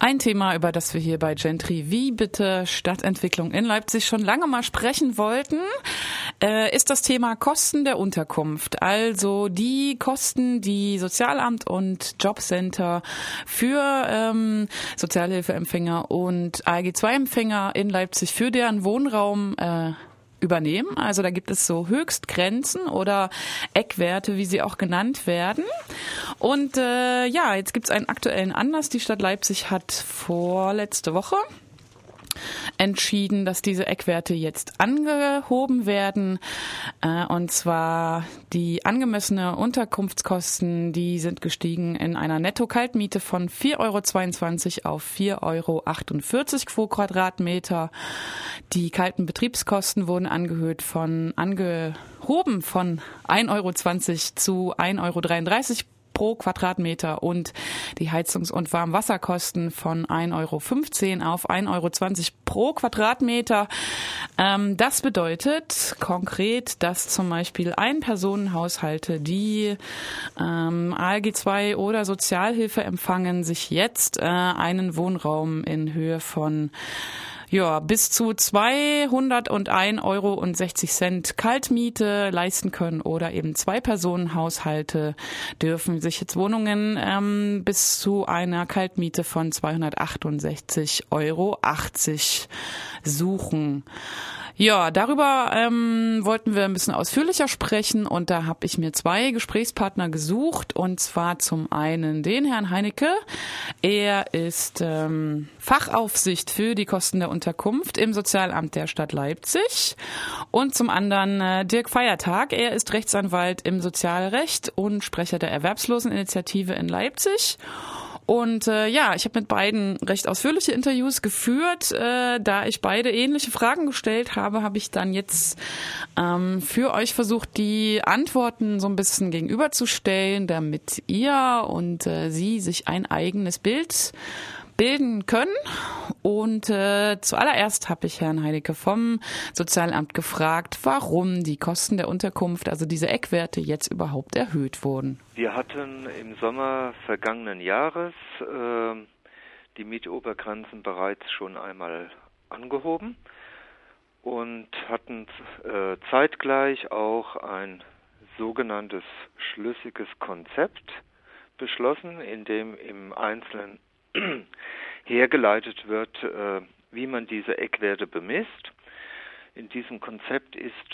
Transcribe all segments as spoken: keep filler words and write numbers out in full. Ein Thema, über das wir hier bei Gentri wie bitte Stadtentwicklung in Leipzig schon lange mal sprechen wollten, äh, ist das Thema Kosten der Unterkunft. Also die Kosten, die Sozialamt und Jobcenter für ähm, Sozialhilfeempfänger und A L G zwei Empfänger in Leipzig für deren Wohnraum äh, übernehmen. Also da gibt es so Höchstgrenzen oder Eckwerte, wie sie auch genannt werden. Und äh, ja, jetzt gibt es einen aktuellen Anlass. Die Stadt Leipzig hat vorletzte Woche entschieden, dass diese Eckwerte jetzt angehoben werden. Äh, und zwar die angemessene Unterkunftskosten, die sind gestiegen in einer Netto-Kaltmiete von vier Euro zweiundzwanzig auf vier Euro achtundvierzig pro Quadratmeter. Die kalten Betriebskosten wurden angehöht von, angehoben von ein Euro zwanzig zu ein Euro dreiunddreißig pro Quadratmeter und die Heizungs- und Warmwasserkosten von ein Euro fünfzehn auf ein Euro zwanzig pro Quadratmeter. Ähm, das bedeutet konkret, dass zum Beispiel Ein-Personen-Haushalte, die ähm, A L G zwei oder Sozialhilfe empfangen, sich jetzt äh, einen Wohnraum in Höhe von ja, bis zu zweihunderteins Euro sechzig Kaltmiete leisten können oder eben Zwei-Personen-Haushalte dürfen sich jetzt Wohnungen ähm, bis zu einer Kaltmiete von zweihundertachtundsechzig Euro achtzig suchen. Ja, darüber ähm, wollten wir ein bisschen ausführlicher sprechen und da habe ich mir zwei Gesprächspartner gesucht und zwar zum einen den Herrn Heinecke. Er ist ähm, Fachaufsicht für die Kosten der Unterkunft im Sozialamt der Stadt Leipzig und zum anderen äh, Dirk Feiertag. Er ist Rechtsanwalt im Sozialrecht und Sprecher der Erwerbsloseninitiative in Leipzig. Und äh, ja, ich habe mit beiden recht ausführliche Interviews geführt. Äh, da ich beide ähnliche Fragen gestellt habe, habe ich dann jetzt ähm, für euch versucht, die Antworten so ein bisschen gegenüberzustellen, damit ihr und äh, sie sich ein eigenes Bild bilden können. Und äh, zuallererst habe ich Herrn Heinecke vom Sozialamt gefragt, warum die Kosten der Unterkunft, also diese Eckwerte, jetzt überhaupt erhöht wurden. Wir hatten im Sommer vergangenen Jahres äh, die Mietobergrenzen bereits schon einmal angehoben und hatten äh, zeitgleich auch ein sogenanntes schlüssiges Konzept beschlossen, in dem im Einzelnen hergeleitet wird, wie man diese Eckwerte bemisst. In diesem Konzept ist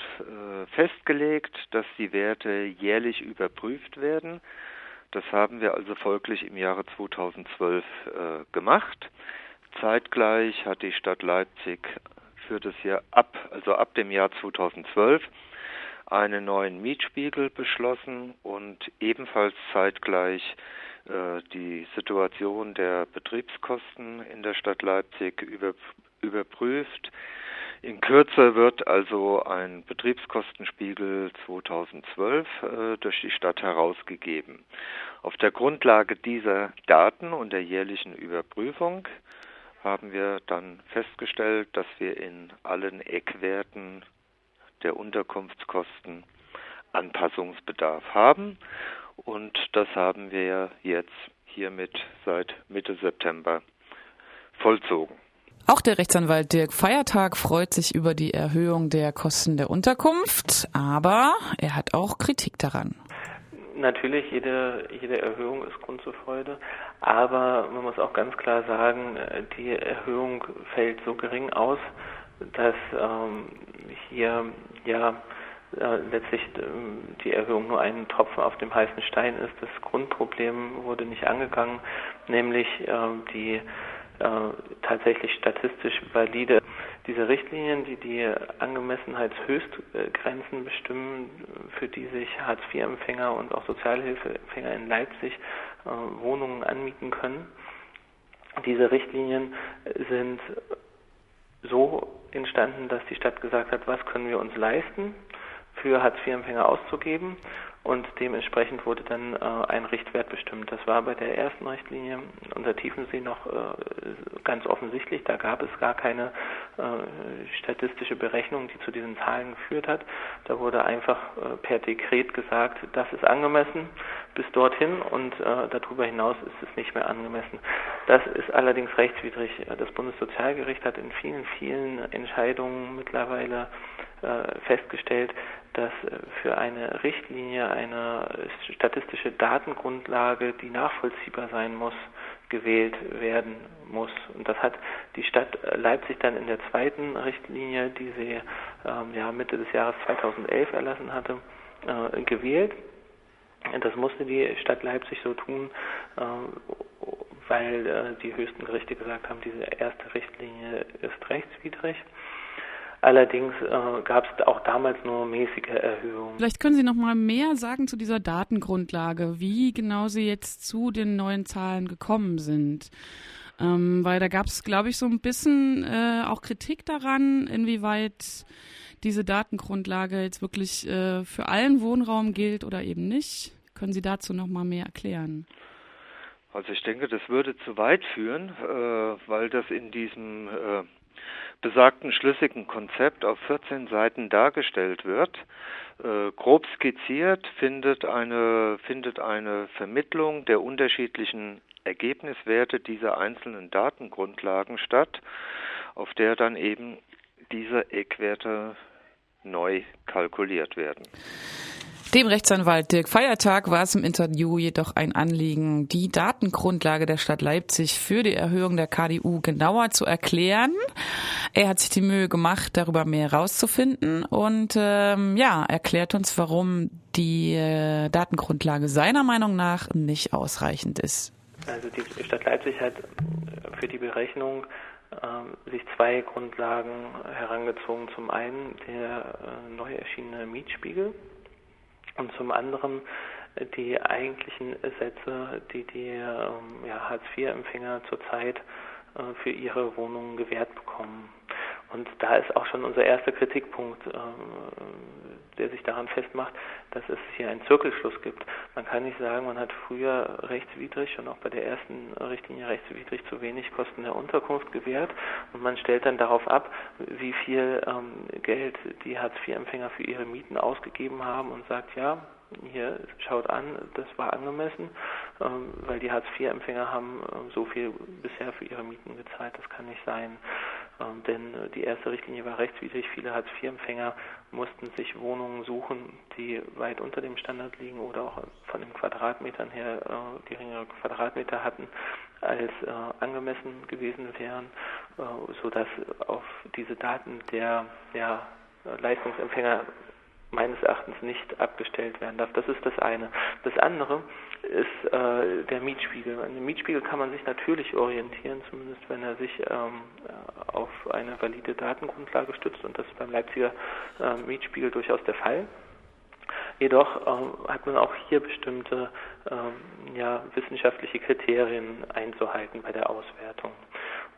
festgelegt, dass die Werte jährlich überprüft werden. Das haben wir also folglich im Jahre zweitausendzwölf gemacht. Zeitgleich hat die Stadt Leipzig für das Jahr ab, also ab dem Jahr zweitausendzwölf, einen neuen Mietspiegel beschlossen und ebenfalls zeitgleich die Situation der Betriebskosten in der Stadt Leipzig über, überprüft. In Kürze wird also ein Betriebskostenspiegel zweitausendzwölf äh, durch die Stadt herausgegeben. Auf der Grundlage dieser Daten und der jährlichen Überprüfung haben wir dann festgestellt, dass wir in allen Eckwerten der Unterkunftskosten Anpassungsbedarf haben. Und das haben wir jetzt hiermit seit Mitte September vollzogen. Auch der Rechtsanwalt Dirk Feiertag freut sich über die Erhöhung der Kosten der Unterkunft, aber er hat auch Kritik daran. Natürlich, jede, jede Erhöhung ist Grund zur Freude, aber man muss auch ganz klar sagen, die Erhöhung fällt so gering aus, dass ähm, hier ja... letztlich die Erhöhung nur ein Tropfen auf dem heißen Stein ist. Das Grundproblem wurde nicht angegangen, nämlich die tatsächlich statistisch valide diese Richtlinien, die die Angemessenheitshöchstgrenzen bestimmen, für die sich Hartz vier Empfänger und auch Sozialhilfeempfänger in Leipzig Wohnungen anmieten können. Diese Richtlinien sind so entstanden, dass die Stadt gesagt hat, was können wir uns leisten, für Hartz vier Empfänger auszugeben und dementsprechend wurde dann äh, ein Richtwert bestimmt. Das war bei der ersten Richtlinie unter Tiefensee noch äh, ganz offensichtlich. Da gab es gar keine äh, statistische Berechnung, die zu diesen Zahlen geführt hat. Da wurde einfach äh, per Dekret gesagt, das ist angemessen bis dorthin und äh, darüber hinaus ist es nicht mehr angemessen. Das ist allerdings rechtswidrig. Das Bundessozialgericht hat in vielen, vielen Entscheidungen mittlerweile äh, festgestellt, dass für eine Richtlinie eine statistische Datengrundlage, die nachvollziehbar sein muss, gewählt werden muss. Und das hat die Stadt Leipzig dann in der zweiten Richtlinie, die sie ähm, ja, Mitte des Jahres zweitausendelf erlassen hatte, äh, gewählt. Das musste die Stadt Leipzig so tun, äh, weil äh, die höchsten Gerichte gesagt haben, diese erste Richtlinie ist rechtswidrig. Allerdings äh, gab es auch damals nur mäßige Erhöhungen. Vielleicht können Sie noch mal mehr sagen zu dieser Datengrundlage, wie genau Sie jetzt zu den neuen Zahlen gekommen sind. Ähm, weil da gab es, glaube ich, so ein bisschen äh, auch Kritik daran, inwieweit diese Datengrundlage jetzt wirklich äh, für allen Wohnraum gilt oder eben nicht. Können Sie dazu noch mal mehr erklären? Also ich denke, das würde zu weit führen, äh, weil das in diesem äh besagten schlüssigen Konzept auf vierzehn Seiten dargestellt wird. Äh, grob skizziert findet eine, findet eine Vermittlung der unterschiedlichen Ergebniswerte dieser einzelnen Datengrundlagen statt, auf der dann eben diese Eckwerte neu kalkuliert werden. Dem Rechtsanwalt Dirk Feiertag war es im Interview jedoch ein Anliegen, die Datengrundlage der Stadt Leipzig für die Erhöhung der K D U genauer zu erklären. Er hat sich die Mühe gemacht, darüber mehr herauszufinden und ähm, ja, erklärt uns, warum die äh, Datengrundlage seiner Meinung nach nicht ausreichend ist. Also die Stadt Leipzig hat für die Berechnung sich zwei Grundlagen herangezogen. Zum einen der äh, neu erschienene Mietspiegel und zum anderen die eigentlichen Sätze, die die ähm, ja, Hartz-vier-Empfänger zurzeit äh, für ihre Wohnungen gewährt bekommen. Und da ist auch schon unser erster Kritikpunkt, ähm, der sich daran festmacht, dass es hier einen Zirkelschluss gibt. Man kann nicht sagen, man hat früher rechtswidrig, schon auch bei der ersten Richtlinie rechtswidrig, zu wenig Kosten der Unterkunft gewährt und man stellt dann darauf ab, wie viel ähm, Geld die Hartz-vier-Empfänger für ihre Mieten ausgegeben haben und sagt, ja, hier schaut an, das war angemessen, ähm, weil die Hartz-vier-Empfänger haben ähm, so viel bisher für ihre Mieten gezahlt, das kann nicht sein. Ähm, denn äh, die erste Richtlinie war rechtswidrig, viele Hartz-vier-Empfänger mussten sich Wohnungen suchen, die weit unter dem Standard liegen oder auch von den Quadratmetern her äh, geringere Quadratmeter hatten, als äh, angemessen gewesen wären, äh, sodass auf diese Daten der ja, Leistungsempfänger meines Erachtens nicht abgestellt werden darf. Das ist das eine. Das andere ist äh, der Mietspiegel. An dem Mietspiegel kann man sich natürlich orientieren, zumindest wenn er sich ähm, auf eine valide Datengrundlage stützt und das ist beim Leipziger äh, Mietspiegel durchaus der Fall. Jedoch ähm, hat man auch hier bestimmte ähm, ja, wissenschaftliche Kriterien einzuhalten bei der Auswertung.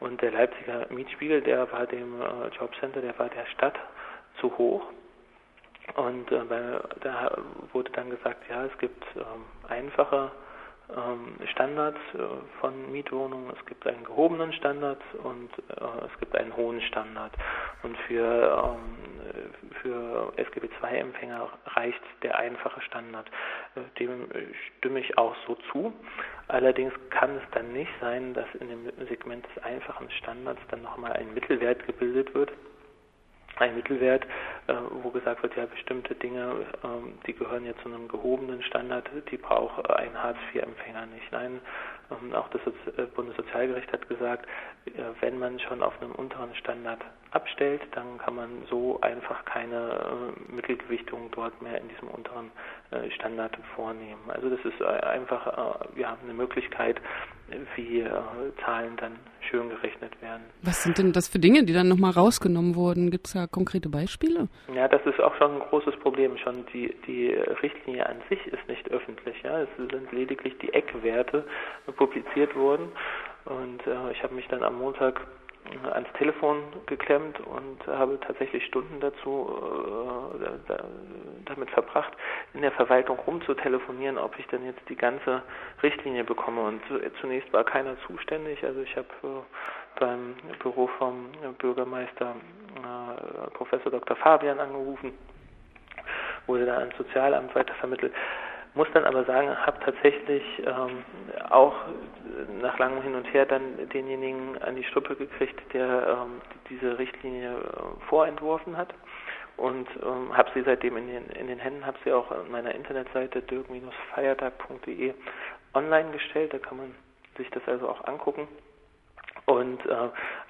Und der Leipziger Mietspiegel, der war dem äh, Jobcenter, der war der Stadt zu hoch. Und äh, da wurde dann gesagt, ja, es gibt ähm, einfache ähm, Standards äh, von Mietwohnungen, es gibt einen gehobenen Standard und äh, es gibt einen hohen Standard. Und für, ähm, für S G B zwei-Empfänger reicht der einfache Standard. Äh, dem stimme ich auch so zu. Allerdings kann es dann nicht sein, dass in dem Segment des einfachen Standards dann nochmal ein Mittelwert gebildet wird. Ein Mittelwert, äh, wo gesagt wird, ja, bestimmte Dinge, ähm, die gehören jetzt zu einem gehobenen Standard, die braucht ein Hartz-vier-Empfänger nicht. Nein, ähm, auch das Sozi- Bundessozialgericht hat gesagt, äh, wenn man schon auf einem unteren Standard abstellt, dann kann man so einfach keine äh, Mittelgewichtung dort mehr in diesem unteren äh, Standard vornehmen. Also das ist äh, einfach, äh, wir haben eine Möglichkeit, wie äh, Zahlen dann schön gerechnet werden. Was sind denn das für Dinge, die dann nochmal rausgenommen wurden? Gibt es da konkrete Beispiele? Ja, das ist auch schon ein großes Problem. Schon die, die Richtlinie an sich ist nicht öffentlich. Ja? Es sind lediglich die Eckwerte publiziert worden. Und äh, ich habe mich dann am Montag ans Telefon geklemmt und habe tatsächlich Stunden dazu äh, da, damit verbracht, in der Verwaltung rumzutelefonieren, ob ich denn jetzt die ganze Richtlinie bekomme. Und zunächst war keiner zuständig. Also ich habe äh, beim Büro vom Bürgermeister äh, Professor Doktor Fabian angerufen, wurde da ans Sozialamt weitervermittelt. Muss dann aber sagen, habe tatsächlich ähm, auch nach langem Hin und Her dann denjenigen an die Strippe gekriegt, der ähm, diese Richtlinie äh, vorentworfen hat, und ähm, habe sie seitdem in den, in den Händen, habe sie auch an meiner Internetseite dirk Bindestrich feiertag Punkt de online gestellt, da kann man sich das also auch angucken. Und äh,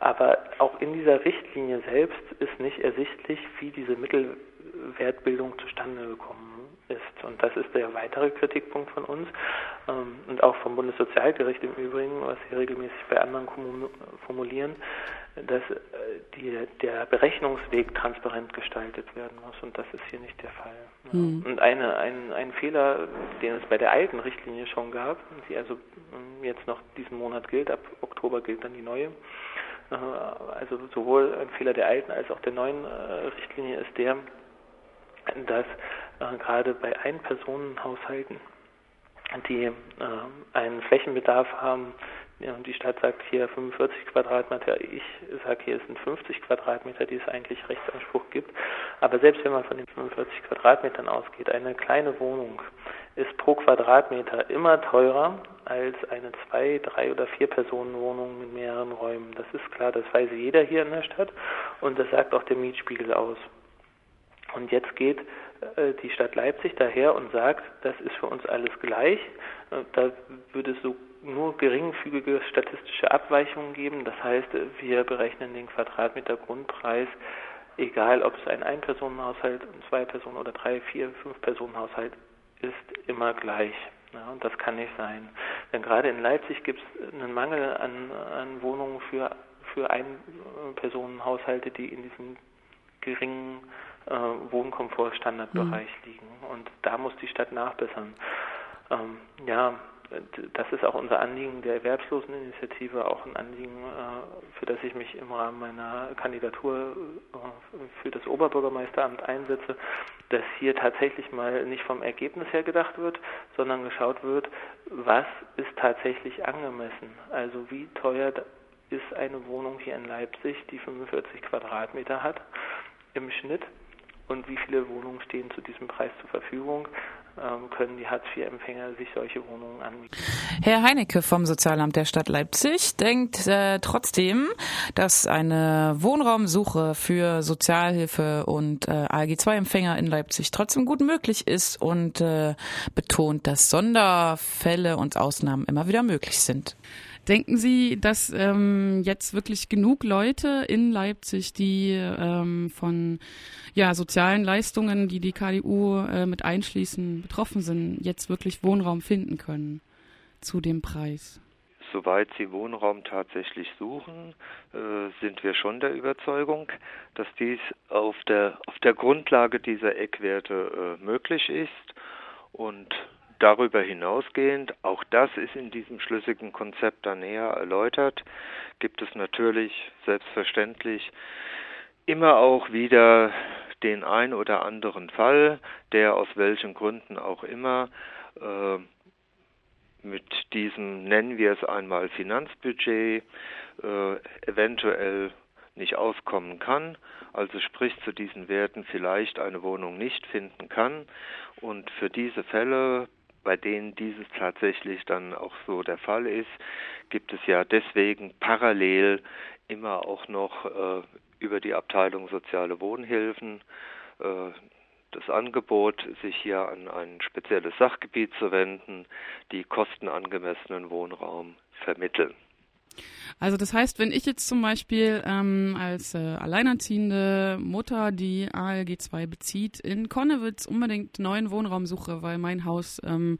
aber auch in dieser Richtlinie selbst ist nicht ersichtlich, wie diese Mittelwertbildung zustande gekommen ist. Und das ist der weitere Kritikpunkt von uns ähm, und auch vom Bundessozialgericht im Übrigen, was sie regelmäßig bei anderen Kommunen formulieren, dass äh, die, der Berechnungsweg transparent gestaltet werden muss. Und das ist hier nicht der Fall. Ja. Mhm. Und eine, ein, ein Fehler, den es bei der alten Richtlinie schon gab, die also jetzt noch diesen Monat gilt, ab Oktober gilt dann die neue, also sowohl ein Fehler der alten als auch der neuen Richtlinie ist der, dass äh, gerade bei Einpersonenhaushalten, die äh, einen Flächenbedarf haben, ja, und die Stadt sagt hier fünfundvierzig Quadratmeter, ich sage hier es sind fünfzig Quadratmeter, die es eigentlich Rechtsanspruch gibt, aber selbst wenn man von den fünfundvierzig Quadratmetern ausgeht, eine kleine Wohnung ist pro Quadratmeter immer teurer als eine zwei-, drei- oder vier-Personen-Wohnung mit mehreren Räumen. Das ist klar, das weiß jeder hier in der Stadt und das sagt auch der Mietspiegel aus. Und jetzt geht äh, die Stadt Leipzig daher und sagt, das ist für uns alles gleich. Äh, da würde es so nur geringfügige statistische Abweichungen geben. Das heißt, wir berechnen den Quadratmeter Grundpreis, egal ob es ein Ein-Personen-Haushalt, ein Zwei-Personen- oder Drei-, Vier-, Fünf-Personen-Haushalt ist, immer gleich. Ja, und das kann nicht sein. Denn gerade in Leipzig gibt es einen Mangel an, an Wohnungen für, für Ein-Personen-Haushalte, die in diesem geringen äh, Wohnkomfortstandardbereich mhm. liegen. Und da muss die Stadt nachbessern. Ähm, ja, das ist auch unser Anliegen der Erwerbsloseninitiative, auch ein Anliegen, äh, für das ich mich im Rahmen meiner Kandidatur äh, für das Oberbürgermeisteramt einsetze, dass hier tatsächlich mal nicht vom Ergebnis her gedacht wird, sondern geschaut wird, was ist tatsächlich angemessen. Also wie teuer ist eine Wohnung hier in Leipzig, die fünfundvierzig Quadratmeter hat im Schnitt, und wie viele Wohnungen stehen zu diesem Preis zur Verfügung, können die Hartz-vier-Empfänger sich solche Wohnungen anmieten. Herr Heinecke vom Sozialamt der Stadt Leipzig denkt äh, trotzdem, dass eine Wohnraumsuche für Sozialhilfe und äh, A L G zwei-Empfänger in Leipzig trotzdem gut möglich ist und äh, betont, dass Sonderfälle und Ausnahmen immer wieder möglich sind. Denken Sie, dass ähm, jetzt wirklich genug Leute in Leipzig, die ähm, von ja, sozialen Leistungen, die die K D U äh, mit einschließen, betroffen sind, jetzt wirklich Wohnraum finden können zu dem Preis? Soweit sie Wohnraum tatsächlich suchen, äh, sind wir schon der Überzeugung, dass dies auf der, auf der Grundlage dieser Eckwerte äh, möglich ist. Und darüber hinausgehend, auch das ist in diesem schlüssigen Konzept dann näher erläutert, gibt es natürlich selbstverständlich immer auch wieder den ein oder anderen Fall, der aus welchen Gründen auch immer äh, mit diesem, nennen wir es einmal, Finanzbudget äh, eventuell nicht auskommen kann, also sprich zu diesen Werten vielleicht eine Wohnung nicht finden kann, und für diese Fälle, bei denen dieses tatsächlich dann auch so der Fall ist, gibt es ja deswegen parallel immer auch noch äh, über die Abteilung Soziale Wohnhilfen äh, das Angebot, sich hier an ein spezielles Sachgebiet zu wenden, die kostenangemessenen Wohnraum vermitteln. Also das heißt, wenn ich jetzt zum Beispiel ähm, als äh, alleinerziehende Mutter, die A L G zwei bezieht, in Konnewitz unbedingt neuen Wohnraum suche, weil mein Haus ähm,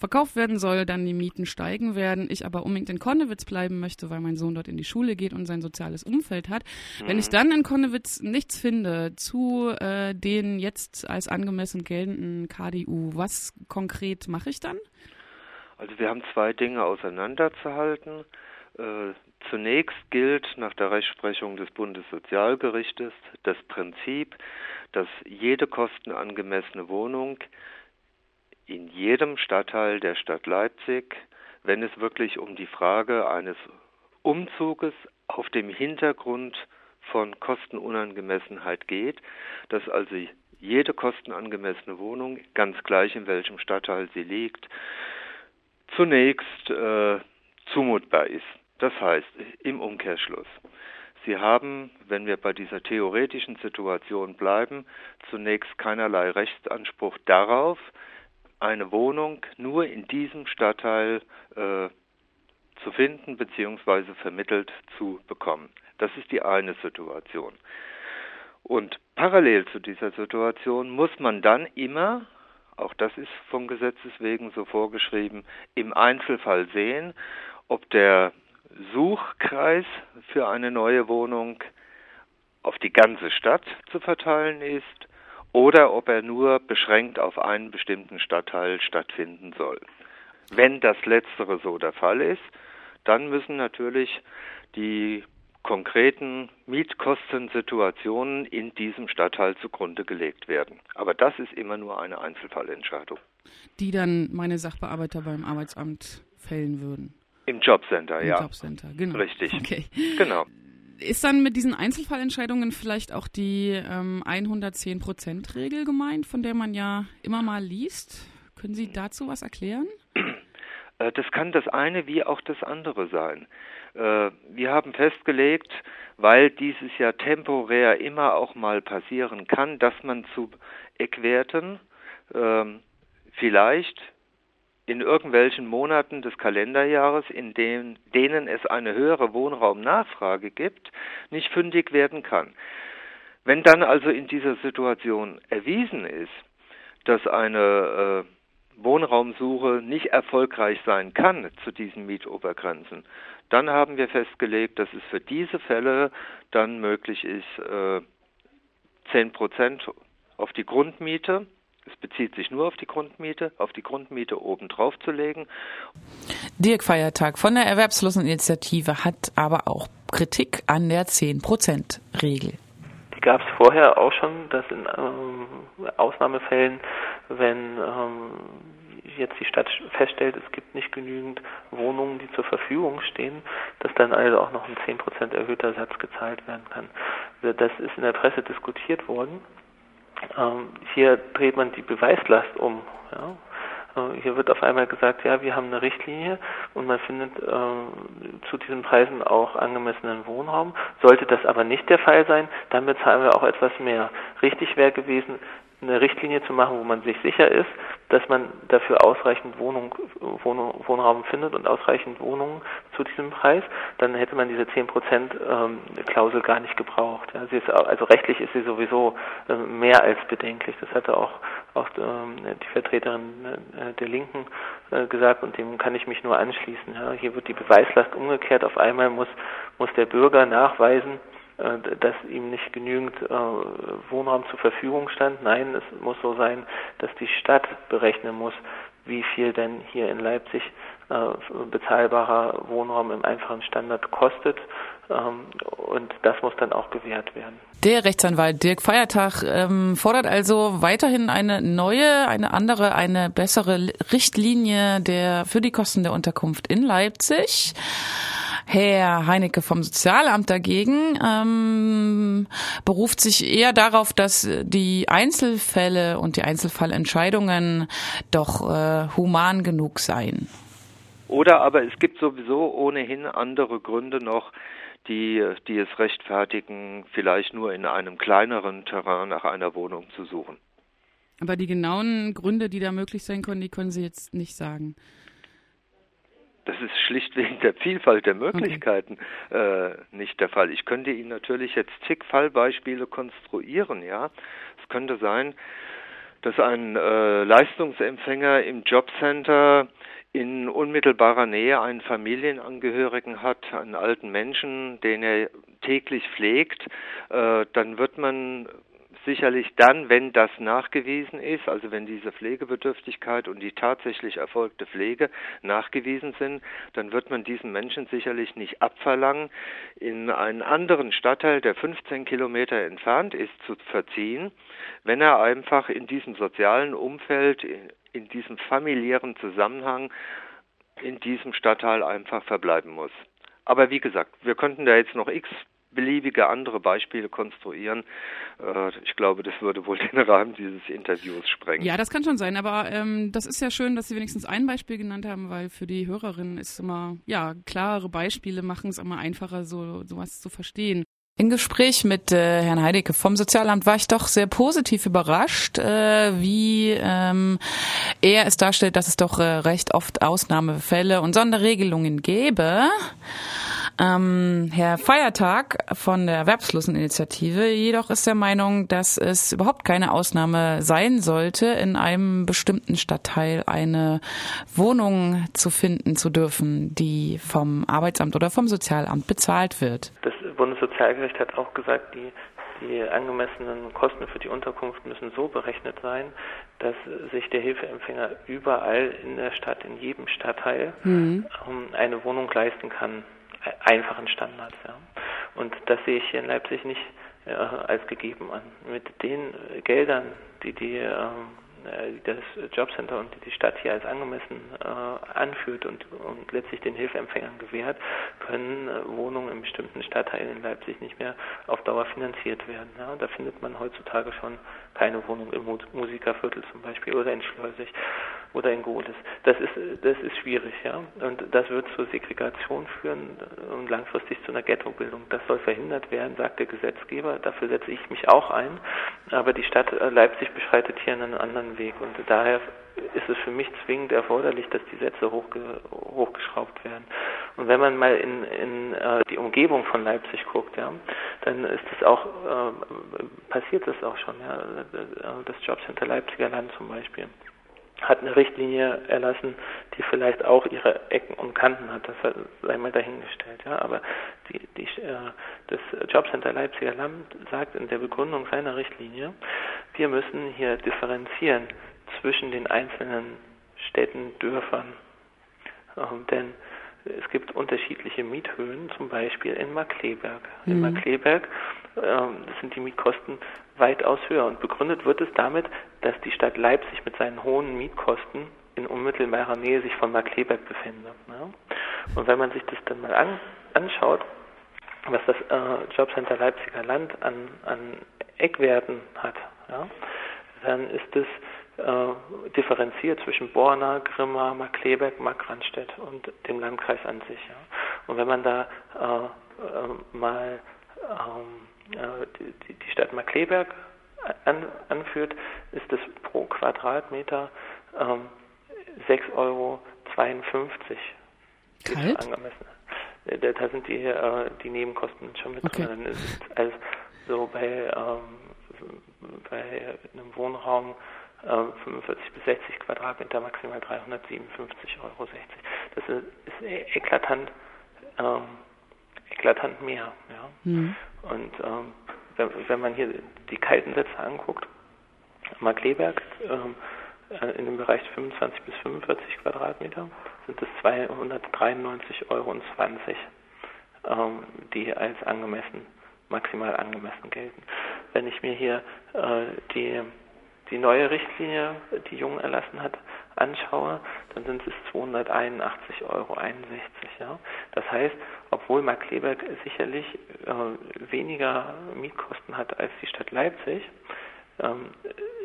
verkauft werden soll, dann die Mieten steigen werden, ich aber unbedingt in Konnewitz bleiben möchte, weil mein Sohn dort in die Schule geht und sein soziales Umfeld hat. Mhm. Wenn ich dann in Konnewitz nichts finde zu äh, den jetzt als angemessen geltenden K D U, was konkret mache ich dann? Also wir haben zwei Dinge auseinanderzuhalten. Äh, zunächst gilt nach der Rechtsprechung des Bundessozialgerichtes das Prinzip, dass jede kostenangemessene Wohnung in jedem Stadtteil der Stadt Leipzig, wenn es wirklich um die Frage eines Umzuges auf dem Hintergrund von Kostenunangemessenheit geht, dass also jede kostenangemessene Wohnung, ganz gleich in welchem Stadtteil sie liegt, zunächst äh, zumutbar ist. Das heißt, im Umkehrschluss, Sie haben, wenn wir bei dieser theoretischen Situation bleiben, zunächst keinerlei Rechtsanspruch darauf, eine Wohnung nur in diesem Stadtteil äh, zu finden bzw. vermittelt zu bekommen. Das ist die eine Situation. Und parallel zu dieser Situation muss man dann immer, auch das ist vom Gesetzes wegen so vorgeschrieben, im Einzelfall sehen, ob der Suchkreis für eine neue Wohnung auf die ganze Stadt zu verteilen ist oder ob er nur beschränkt auf einen bestimmten Stadtteil stattfinden soll. Wenn das Letztere so der Fall ist, dann müssen natürlich die konkreten Mietkostensituationen in diesem Stadtteil zugrunde gelegt werden. Aber das ist immer nur eine Einzelfallentscheidung. Die dann meine Sachbearbeiter beim Arbeitsamt fällen würden? Im Jobcenter, Im ja. Im Jobcenter, genau. Richtig. Okay. Genau. Ist dann mit diesen Einzelfallentscheidungen vielleicht auch die ähm, hundertzehn Prozent Regel gemeint, von der man ja immer mal liest? Können Sie dazu was erklären? Das kann das eine wie auch das andere sein. Wir haben festgelegt, weil dieses ja temporär immer auch mal passieren kann, dass man zu Eckwerten vielleicht in irgendwelchen Monaten des Kalenderjahres, in denen, denen es eine höhere Wohnraumnachfrage gibt, nicht fündig werden kann. Wenn dann also in dieser Situation erwiesen ist, dass eine Wohnraumsuche nicht erfolgreich sein kann zu diesen Mietobergrenzen, dann haben wir festgelegt, dass es für diese Fälle dann möglich ist, zehn Prozent auf die Grundmiete, es bezieht sich nur auf die Grundmiete, auf die Grundmiete obendrauf zu legen. Dirk Feiertag von der Erwerbsloseninitiative hat aber auch Kritik an der zehn Prozent Regel. Gab es vorher auch schon, dass in ähm, Ausnahmefällen, wenn ähm, jetzt die Stadt feststellt, es gibt nicht genügend Wohnungen, die zur Verfügung stehen, dass dann also auch noch ein zehn Prozent erhöhter Satz gezahlt werden kann. Das ist in der Presse diskutiert worden. Ähm, hier dreht man die Beweislast um. Ja? Hier wird auf einmal gesagt, ja, wir haben eine Richtlinie und man findet ähm, zu diesen Preisen auch angemessenen Wohnraum. Sollte das aber nicht der Fall sein, dann bezahlen wir auch etwas mehr. Richtig wäre gewesen, eine Richtlinie zu machen, wo man sich sicher ist, dass man dafür ausreichend Wohnung, Wohnung, Wohnraum findet und ausreichend Wohnungen zu diesem Preis, dann hätte man diese zehn Prozent Klausel gar nicht gebraucht. Ja, sie ist, also rechtlich ist sie sowieso mehr als bedenklich. Das hatte auch, auch die Vertreterin der Linken gesagt und dem kann ich mich nur anschließen. Ja, hier wird die Beweislast umgekehrt. Auf einmal muss, muss der Bürger nachweisen, dass ihm nicht genügend Wohnraum zur Verfügung stand. Nein, es muss so sein, dass die Stadt berechnen muss, wie viel denn hier in Leipzig bezahlbarer Wohnraum im einfachen Standard kostet. Und das muss dann auch gewährt werden. Der Rechtsanwalt Dirk Feiertag ähm, fordert also weiterhin eine neue, eine andere, eine bessere Richtlinie der, für die Kosten der Unterkunft in Leipzig. Herr Heinecke vom Sozialamt dagegen ähm, beruft sich eher darauf, dass die Einzelfälle und die Einzelfallentscheidungen doch äh, human genug seien. Oder aber es gibt sowieso ohnehin andere Gründe noch, die, die es rechtfertigen, vielleicht nur in einem kleineren Terrain nach einer Wohnung zu suchen. Aber die genauen Gründe, die da möglich sein können, die können Sie jetzt nicht sagen. Das ist schlicht wegen der Vielfalt der Möglichkeiten okay. äh, nicht der Fall. Ich könnte Ihnen natürlich jetzt zig Fallbeispiele konstruieren, ja. Es könnte sein, dass ein äh, Leistungsempfänger im Jobcenter in unmittelbarer Nähe einen Familienangehörigen hat, einen alten Menschen, den er täglich pflegt, äh, dann wird man sicherlich dann, wenn das nachgewiesen ist, also wenn diese Pflegebedürftigkeit und die tatsächlich erfolgte Pflege nachgewiesen sind, dann wird man diesen Menschen sicherlich nicht abverlangen, in einen anderen Stadtteil, der fünfzehn Kilometer entfernt ist, zu verziehen, wenn er einfach in diesem sozialen Umfeld, in diesem familiären Zusammenhang, in diesem Stadtteil einfach verbleiben muss. Aber wie gesagt, wir könnten da jetzt noch x beliebige andere Beispiele konstruieren. Ich glaube, das würde wohl den Rahmen dieses Interviews sprengen. Ja, das kann schon sein, aber ähm, das ist ja schön, dass Sie wenigstens ein Beispiel genannt haben, weil für die Hörerinnen ist immer, ja, klarere Beispiele machen es immer einfacher, so sowas zu verstehen. Im Gespräch mit äh, Herrn Heinecke vom Sozialamt war ich doch sehr positiv überrascht, äh, wie ähm, er es darstellt, dass es doch äh, recht oft Ausnahmefälle und Sonderregelungen gäbe. Ähm, Herr Feiertag von der Erwerbsloseninitiative jedoch ist der Meinung, dass es überhaupt keine Ausnahme sein sollte, in einem bestimmten Stadtteil eine Wohnung zu finden zu dürfen, die vom Arbeitsamt oder vom Sozialamt bezahlt wird. Das Bundessozialgericht hat auch gesagt, die, die angemessenen Kosten für die Unterkunft müssen so berechnet sein, dass sich der Hilfeempfänger überall in der Stadt, in jedem Stadtteil, mhm. eine Wohnung leisten kann. Einfachen Standards, ja. Und das sehe ich hier in Leipzig nicht äh, als gegeben an. Mit den Geldern, die, die äh, das Jobcenter und die Stadt hier als angemessen äh, anführt und, und letztlich den Hilfeempfängern gewährt, können äh, Wohnungen in bestimmten Stadtteilen in Leipzig nicht mehr auf Dauer finanziert werden. Ja. Da findet man heutzutage schon keine Wohnung im Musikerviertel zum Beispiel oder in Schleußig oder in Gohlis. Das ist, das ist schwierig, ja. Und das wird zur Segregation führen und langfristig zu einer Ghettobildung. Das soll verhindert werden, sagt der Gesetzgeber. Dafür setze ich mich auch ein. Aber die Stadt Leipzig beschreitet hier einen anderen Weg. Und daher ist es für mich zwingend erforderlich, dass die Sätze hochge hochgeschraubt werden. Und wenn man mal in, in äh, die Umgebung von Leipzig guckt, ja, dann ist das auch, äh, passiert das auch schon, ja. Das Jobcenter Leipziger Land zum Beispiel hat eine Richtlinie erlassen, die vielleicht auch ihre Ecken und Kanten hat, das sei mal dahingestellt. Ja, aber die, die, das Jobcenter Leipziger Land sagt in der Begründung seiner Richtlinie, wir müssen hier differenzieren zwischen den einzelnen Städten, Dörfern, ähm, denn es gibt unterschiedliche Miethöhen, zum Beispiel in Markkleeberg. Mhm. In Markkleeberg ähm, sind die Mietkosten weitaus höher und begründet wird es damit, dass die Stadt Leipzig mit seinen hohen Mietkosten in unmittelbarer Nähe sich von Markkleeberg befindet. Ne? Und wenn man sich das dann mal an, anschaut, was das äh, Jobcenter Leipziger Land an, an Eckwerten hat, ja, dann ist es äh, differenziert zwischen Borna, Grimma, Markkleeberg, Markranstädt und dem Landkreis an sich. Ja. Und wenn man da äh, äh, mal ähm, äh, die, die Stadt Markkleeberg an, anführt, ist das pro Quadratmeter äh, sechs Euro zweiundfünfzig. Kalt? Angemessen. Da, da sind die, äh, die Nebenkosten schon mit okay. drin. Dann ist es also so bei, ähm, bei einem Wohnraum fünfundvierzig bis sechzig Quadratmeter, maximal dreihundertsiebenundfünfzig Euro sechzig. Das ist, ist eklatant, ähm, eklatant mehr. Ja? Mhm. Und ähm, wenn, wenn man hier die kalten Sätze anguckt, Markkleeberg ähm, in dem Bereich fünfundzwanzig bis fünfundvierzig Quadratmeter sind es zweihundertdreiundneunzig Euro zwanzig, ähm, die als angemessen, maximal angemessen gelten. Wenn ich mir hier äh, die die neue Richtlinie, die Jung erlassen hat, anschaue, dann sind es zweihunderteinundachtzig Euro einundsechzig. Ja? Das heißt, obwohl Markkleeberg sicherlich äh, weniger Mietkosten hat als die Stadt Leipzig, ähm,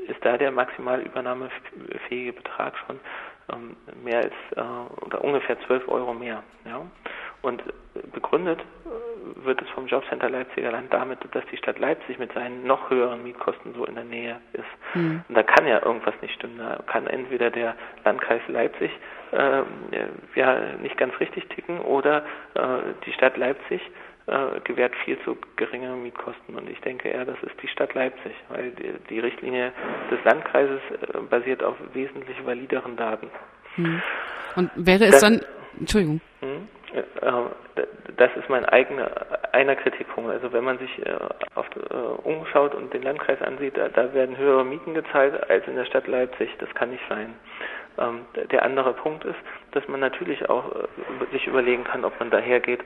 ist da der maximal übernahmefähige Betrag schon ähm, mehr als äh, oder ungefähr zwölf Euro mehr. Ja? Und begründet wird es vom Jobcenter Leipziger Land damit, dass die Stadt Leipzig mit seinen noch höheren Mietkosten so in der Nähe ist. Mhm. Und da kann ja irgendwas nicht stimmen. Da kann entweder der Landkreis Leipzig äh, ja nicht ganz richtig ticken oder äh, die Stadt Leipzig äh, gewährt viel zu geringe Mietkosten. Und ich denke eher, das ist die Stadt Leipzig, weil die, die Richtlinie des Landkreises äh, basiert auf wesentlich valideren Daten. Mhm. Und wäre es das, dann... Entschuldigung. Hm? Das ist mein eigener einer Kritikpunkt. Also wenn man sich äh, oft, äh, umschaut und den Landkreis ansieht, da, da werden höhere Mieten gezahlt als in der Stadt Leipzig. Das kann nicht sein. Ähm, der andere Punkt ist, dass man natürlich auch äh, sich überlegen kann, ob man dahergeht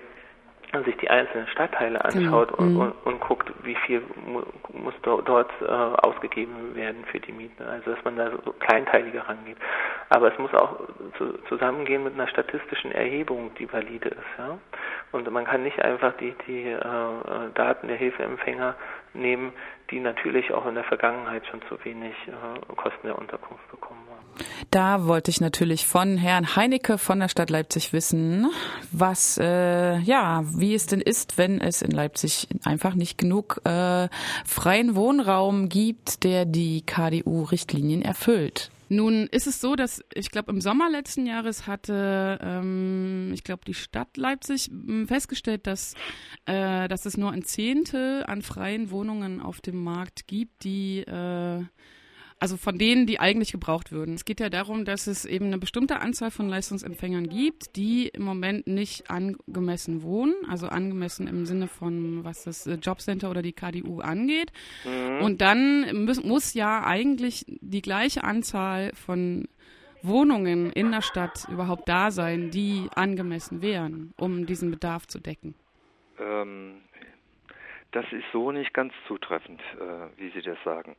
und sich die einzelnen Stadtteile anschaut, genau. und, und, und guckt, wie viel mu muss do dort äh, ausgegeben werden für die Mieten. Also dass man da so kleinteiliger rangeht. Aber es muss auch zu zusammengehen mit einer statistischen Erhebung, die valide ist. Ja? Und man kann nicht einfach die, die äh, Daten der Hilfeempfänger nehmen, die natürlich auch in der Vergangenheit schon zu wenig äh, Kosten der Unterkunft bekommen haben. Da wollte ich natürlich von Herrn Heinecke von der Stadt Leipzig wissen, was äh, ja, wie es denn ist, wenn es in Leipzig einfach nicht genug äh, freien Wohnraum gibt, der die K D U-Richtlinien erfüllt. Nun ist es so, dass ich glaube im Sommer letzten Jahres hatte, ähm, ich glaube die Stadt Leipzig festgestellt, dass, äh, dass es nur ein Zehntel an freien Wohnungen auf dem Markt gibt, die äh, also von denen, die eigentlich gebraucht würden. Es geht ja darum, dass es eben eine bestimmte Anzahl von Leistungsempfängern gibt, die im Moment nicht angemessen wohnen, also angemessen im Sinne von, was das Jobcenter oder die K D U angeht. Mhm. Und dann muss, muss ja eigentlich die gleiche Anzahl von Wohnungen in der Stadt überhaupt da sein, die angemessen wären, um diesen Bedarf zu decken. Ähm. Das ist so nicht ganz zutreffend, äh, wie Sie das sagen.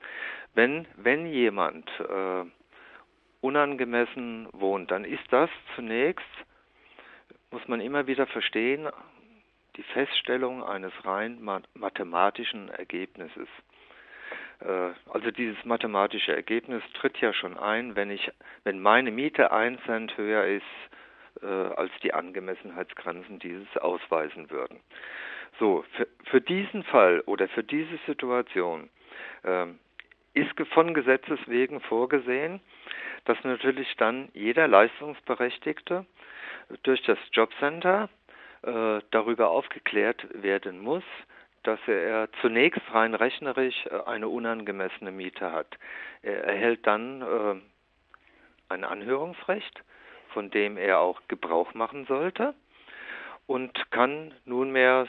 Wenn, wenn jemand äh, unangemessen wohnt, dann ist das zunächst, muss man immer wieder verstehen, die Feststellung eines rein mathematischen Ergebnisses. Äh, also dieses mathematische Ergebnis tritt ja schon ein, wenn ich, wenn meine Miete ein Cent höher ist, äh, als die Angemessenheitsgrenzen dieses ausweisen würden. So, für, für diesen Fall oder für diese Situation äh, ist von Gesetzes wegen vorgesehen, dass natürlich dann jeder Leistungsberechtigte durch das Jobcenter äh, darüber aufgeklärt werden muss, dass er zunächst rein rechnerisch eine unangemessene Miete hat. Er erhält dann äh, ein Anhörungsrecht, von dem er auch Gebrauch machen sollte und kann nunmehr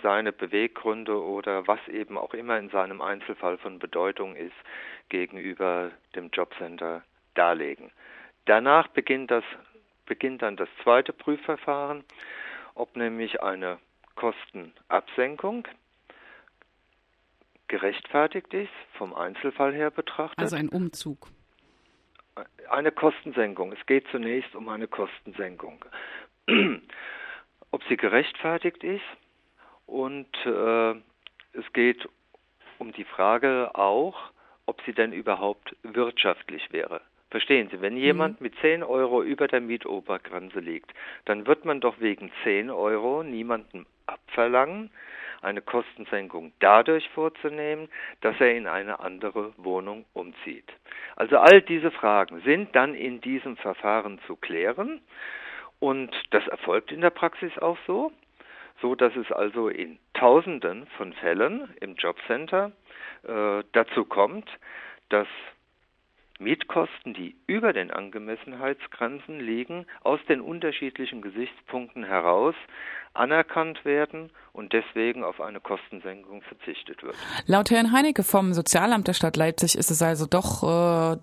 seine Beweggründe oder was eben auch immer in seinem Einzelfall von Bedeutung ist, gegenüber dem Jobcenter darlegen. Danach beginnt, das, beginnt dann das zweite Prüfverfahren, ob nämlich eine Kostenabsenkung gerechtfertigt ist, vom Einzelfall her betrachtet. Also ein Umzug. Eine Kostensenkung. Es geht zunächst um eine Kostensenkung. Ob sie gerechtfertigt ist, und äh, es geht um die Frage auch, ob sie denn überhaupt wirtschaftlich wäre. Verstehen Sie, wenn jemand mhm. mit zehn Euro über der Mietobergrenze liegt, dann wird man doch wegen zehn Euro niemandem abverlangen, eine Kostensenkung dadurch vorzunehmen, dass er in eine andere Wohnung umzieht. Also all diese Fragen sind dann in diesem Verfahren zu klären und das erfolgt in der Praxis auch so. So dass es also in Tausenden von Fällen im Jobcenter äh, dazu kommt, dass Mietkosten, die über den Angemessenheitsgrenzen liegen, aus den unterschiedlichen Gesichtspunkten heraus anerkannt werden und deswegen auf eine Kostensenkung verzichtet wird. Laut Herrn Heinecke vom Sozialamt der Stadt Leipzig ist es also doch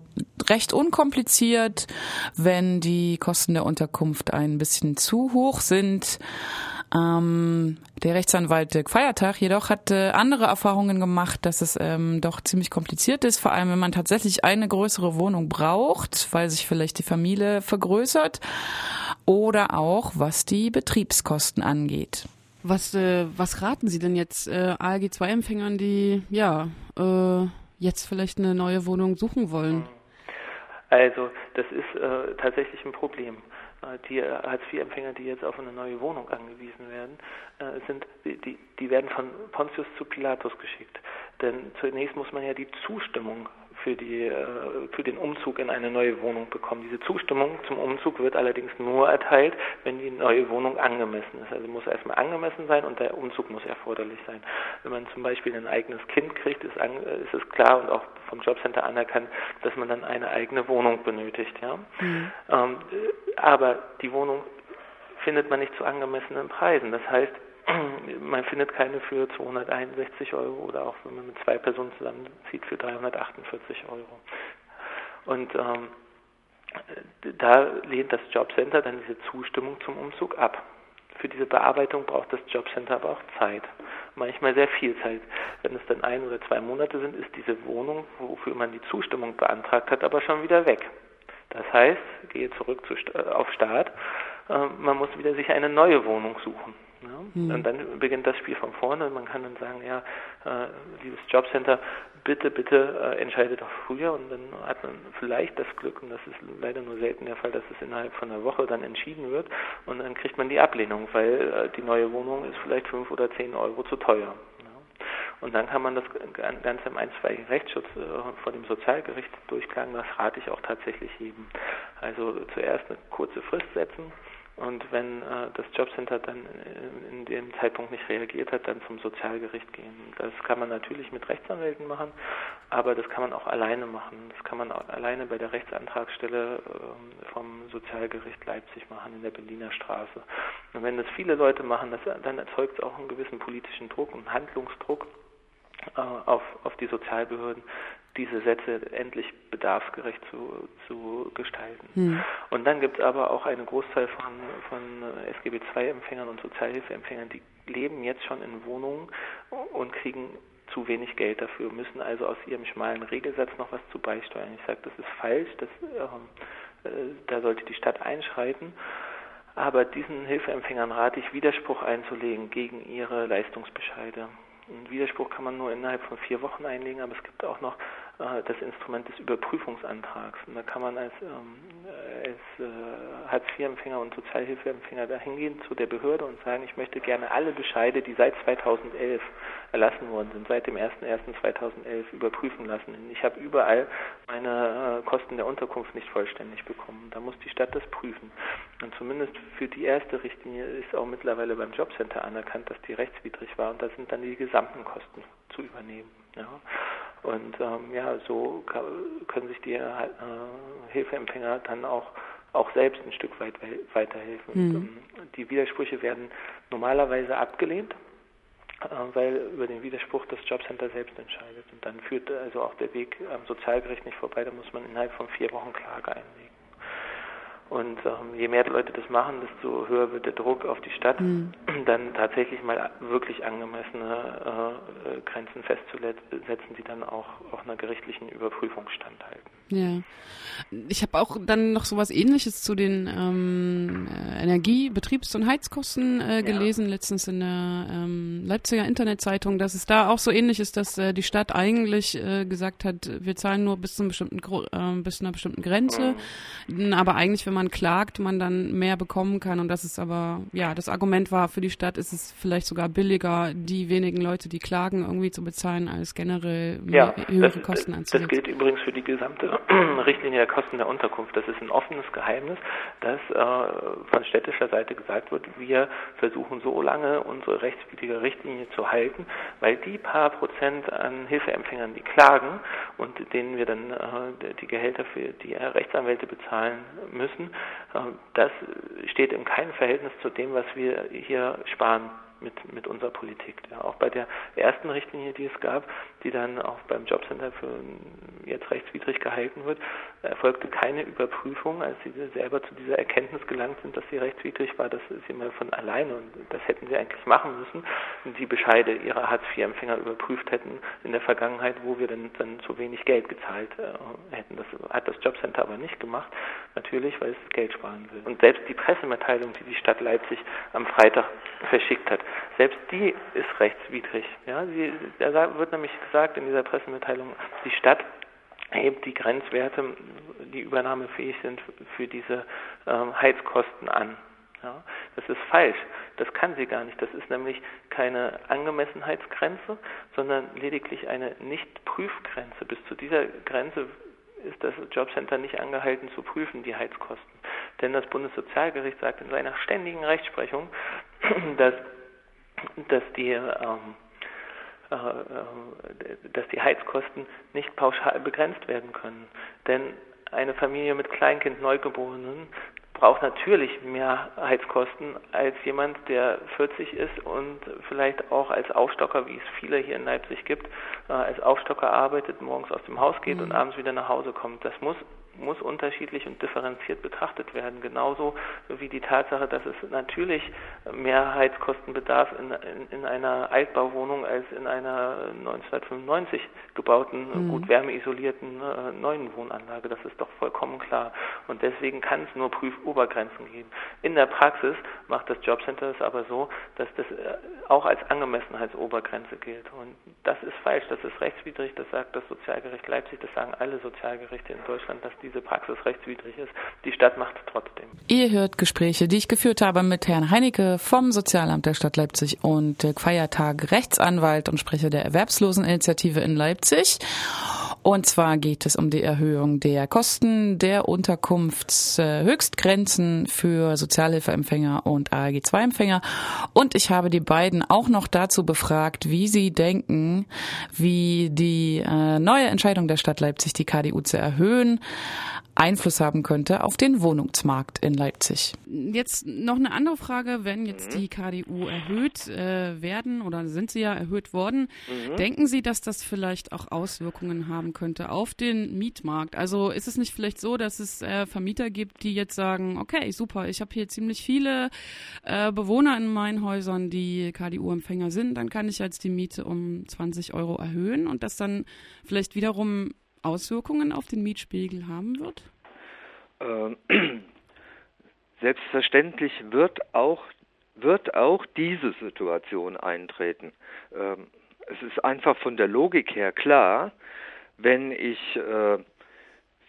äh, recht unkompliziert, wenn die Kosten der Unterkunft ein bisschen zu hoch sind. Ähm, der Rechtsanwalt Dirk Feiertag jedoch hat äh, andere Erfahrungen gemacht, dass es ähm, doch ziemlich kompliziert ist, vor allem wenn man tatsächlich eine größere Wohnung braucht, weil sich vielleicht die Familie vergrößert oder auch was die Betriebskosten angeht. Was, äh, was raten Sie denn jetzt äh, A L G zwei-Empfängern, die ja äh, jetzt vielleicht eine neue Wohnung suchen wollen? Also das ist äh, tatsächlich ein Problem. Die Hartz vier Empfänger, die jetzt auf eine neue Wohnung angewiesen werden, sind, die, die werden von Pontius zu Pilatus geschickt. Denn zunächst muss man ja die Zustimmung für, die, für den Umzug in eine neue Wohnung bekommen. Diese Zustimmung zum Umzug wird allerdings nur erteilt, wenn die neue Wohnung angemessen ist. Also muss erstmal angemessen sein und der Umzug muss erforderlich sein. Wenn man zum Beispiel ein eigenes Kind kriegt, ist, an, ist es klar und auch vom Jobcenter anerkannt, dass man dann eine eigene Wohnung benötigt. Ja? Mhm. Ähm, aber die Wohnung findet man nicht zu angemessenen Preisen. Das heißt, man findet keine für zweihunderteinundsechzig Euro oder auch, wenn man mit zwei Personen zusammenzieht, für dreihundertachtundvierzig Euro. Und ähm, da lehnt das Jobcenter dann diese Zustimmung zum Umzug ab. Für diese Bearbeitung braucht das Jobcenter aber auch Zeit. Manchmal sehr viel Zeit. Wenn es dann ein oder zwei Monate sind, ist diese Wohnung, wofür man die Zustimmung beantragt hat, aber schon wieder weg. Das heißt, gehe zurück zu, auf Start, äh, man muss wieder sich eine neue Wohnung suchen. Ja? Mhm. Und dann beginnt das Spiel von vorne und man kann dann sagen, ja, äh, liebes Jobcenter, bitte, bitte äh, entscheidet doch früher, und dann hat man vielleicht das Glück, und das ist leider nur selten der Fall, dass es innerhalb von einer Woche dann entschieden wird, und dann kriegt man die Ablehnung, weil äh, die neue Wohnung ist vielleicht fünf oder zehn Euro zu teuer. Und dann kann man das Ganze im einstweiligen Rechtsschutz äh, vor dem Sozialgericht durchklagen. Das rate ich auch tatsächlich jedem. Also zuerst eine kurze Frist setzen, und wenn äh, das Jobcenter dann in, in dem Zeitpunkt nicht reagiert hat, dann zum Sozialgericht gehen. Das kann man natürlich mit Rechtsanwälten machen, aber das kann man auch alleine machen. Das kann man auch alleine bei der Rechtsantragsstelle äh, vom Sozialgericht Leipzig machen, in der Berliner Straße. Und wenn das viele Leute machen, das, dann erzeugt es auch einen gewissen politischen Druck und Handlungsdruck Auf, auf die Sozialbehörden, diese Sätze endlich bedarfsgerecht zu, zu gestalten. Hm. Und dann gibt es aber auch eine Großzahl von, von S G B zwei Empfängern und Sozialhilfeempfängern, die leben jetzt schon in Wohnungen und kriegen zu wenig Geld dafür, müssen also aus ihrem schmalen Regelsatz noch was zu beisteuern. Ich sage, das ist falsch, das, äh, äh, da sollte die Stadt einschreiten. Aber diesen Hilfeempfängern rate ich, Widerspruch einzulegen gegen ihre Leistungsbescheide. Ein Widerspruch kann man nur innerhalb von vier Wochen einlegen, aber es gibt auch noch äh, das Instrument des Überprüfungsantrags. Und da kann man als, ähm, als äh, Hartz vier Empfänger und Sozialhilfeempfänger dahin gehen zu der Behörde und sagen, ich möchte gerne alle Bescheide, die seit zweitausendelf erlassen worden sind, seit dem ersten ersten zweitausendelf überprüfen lassen. Ich habe überall meine äh, Kosten der Unterkunft nicht vollständig bekommen. Da muss die Stadt das prüfen. Und zumindest für die erste Richtlinie ist auch mittlerweile beim Jobcenter anerkannt, dass die rechtswidrig war, und da sind dann die gesamten Kosten zu übernehmen. Ja. Und ähm, ja, so kann, können sich die äh, Hilfeempfänger dann auch, auch selbst ein Stück weit we- weiterhelfen. Mhm. Und, ähm, die Widersprüche werden normalerweise abgelehnt, äh, weil über den Widerspruch das Jobcenter selbst entscheidet. Und dann führt also auch der Weg am Sozialgericht nicht vorbei, da muss man innerhalb von vier Wochen Klage einlegen. Und ähm, je mehr Leute das machen, desto höher wird der Druck auf die Stadt, mhm. dann tatsächlich mal wirklich angemessene äh, Grenzen festzusetzen, die dann auch, auch einer gerichtlichen Überprüfung standhalten. Ja, ich habe auch dann noch sowas Ähnliches zu den ähm, Energie-, Betriebs- und Heizkosten äh, gelesen, ja. letztens in der ähm, Leipziger Internetzeitung, dass es da auch so ähnlich ist, dass äh, die Stadt eigentlich äh, gesagt hat, wir zahlen nur bis, zum bestimmten, äh, bis zu einer bestimmten Grenze, mhm. aber eigentlich, wenn man klagt, man dann mehr bekommen kann, und das ist aber, ja, das Argument war, für die Stadt ist es vielleicht sogar billiger, die wenigen Leute, die klagen, irgendwie zu bezahlen, als generell ja, höhere das, Kosten anzusetzen. Das gilt übrigens für die gesamte Richtlinie der Kosten der Unterkunft. Das ist ein offenes Geheimnis, dass äh, von städtischer Seite gesagt wird, wir versuchen so lange unsere rechtswidrige Richtlinie zu halten, weil die paar Prozent an Hilfeempfängern, die klagen und denen wir dann äh, die Gehälter für die äh, Rechtsanwälte bezahlen müssen, äh, das steht in keinem Verhältnis zu dem, was wir hier sparen mit, mit unserer Politik. Ja, auch bei der ersten Richtlinie, die es gab, die dann auch beim Jobcenter für jetzt rechtswidrig gehalten wird, erfolgte keine Überprüfung, als sie selber zu dieser Erkenntnis gelangt sind, dass sie rechtswidrig war. Das ist immer von alleine, und das hätten sie eigentlich machen müssen, wenn die Bescheide ihrer Hartz vier Empfänger überprüft hätten in der Vergangenheit, wo wir dann, dann zu wenig Geld gezahlt äh, hätten. Das hat das Jobcenter aber nicht gemacht, natürlich, weil es Geld sparen will. Und selbst die Pressemitteilung, die die Stadt Leipzig am Freitag verschickt hat, selbst die ist rechtswidrig. Ja, sie, da wird nämlich gesagt in dieser Pressemitteilung, die Stadt hebt die Grenzwerte, die übernahmefähig sind, für diese ähm, Heizkosten an. Ja, das ist falsch. Das kann sie gar nicht. Das ist nämlich keine Angemessenheitsgrenze, sondern lediglich eine Nichtprüfgrenze. Bis zu dieser Grenze ist das Jobcenter nicht angehalten zu prüfen, die Heizkosten. Denn das Bundessozialgericht sagt in seiner ständigen Rechtsprechung, dass dass die, ähm, äh, dass die Heizkosten nicht pauschal begrenzt werden können. Denn eine Familie mit Kleinkind, Neugeborenen braucht natürlich mehr Heizkosten als jemand, der vierzig ist und vielleicht auch als Aufstocker, wie es viele hier in Leipzig gibt, als Aufstocker arbeitet, morgens aus dem Haus geht mhm. und abends wieder nach Hause kommt. Das muss muss unterschiedlich und differenziert betrachtet werden. Genauso wie die Tatsache, dass es natürlich mehr Heizkostenbedarf in, in, in einer Altbauwohnung als in einer neunzehnhundertfünfundneunzig gebauten, mhm. gut wärmeisolierten äh, neuen Wohnanlage. Das ist doch vollkommen klar. Und deswegen kann es nur Prüfobergrenzen geben. In der Praxis macht das Jobcenter es aber so, dass das auch als Angemessenheitsobergrenze gilt. Und das ist falsch, das ist rechtswidrig, das sagt das Sozialgericht Leipzig, das sagen alle Sozialgerichte in Deutschland, dass die diese Praxis rechtswidrig ist. Die Stadt macht es trotzdem. Ihr hört Gespräche, die ich geführt habe mit Herrn Heinecke vom Sozialamt der Stadt Leipzig und Dirk Feiertag, Rechtsanwalt und Sprecher der Erwerbsloseninitiative in Leipzig. Und zwar geht es um die Erhöhung der Kosten der Unterkunftshöchstgrenzen für Sozialhilfeempfänger und A L G zwei Empfänger. Und ich habe die beiden auch noch dazu befragt, wie sie denken, wie die neue Entscheidung der Stadt Leipzig, die K D U zu erhöhen, Einfluss haben könnte auf den Wohnungsmarkt in Leipzig. Jetzt noch eine andere Frage, wenn jetzt mhm. die K D U erhöht äh, werden oder sind sie ja erhöht worden, mhm. denken Sie, dass das vielleicht auch Auswirkungen haben könnte auf den Mietmarkt? Also ist es nicht vielleicht so, dass es äh, Vermieter gibt, die jetzt sagen, okay, super, ich habe hier ziemlich viele äh, Bewohner in meinen Häusern, die K D U-Empfänger sind, dann kann ich jetzt die Miete um zwanzig Euro erhöhen und das dann vielleicht wiederum Auswirkungen auf den Mietspiegel haben wird? Selbstverständlich wird auch, wird auch diese Situation eintreten. Es ist einfach von der Logik her klar, wenn ich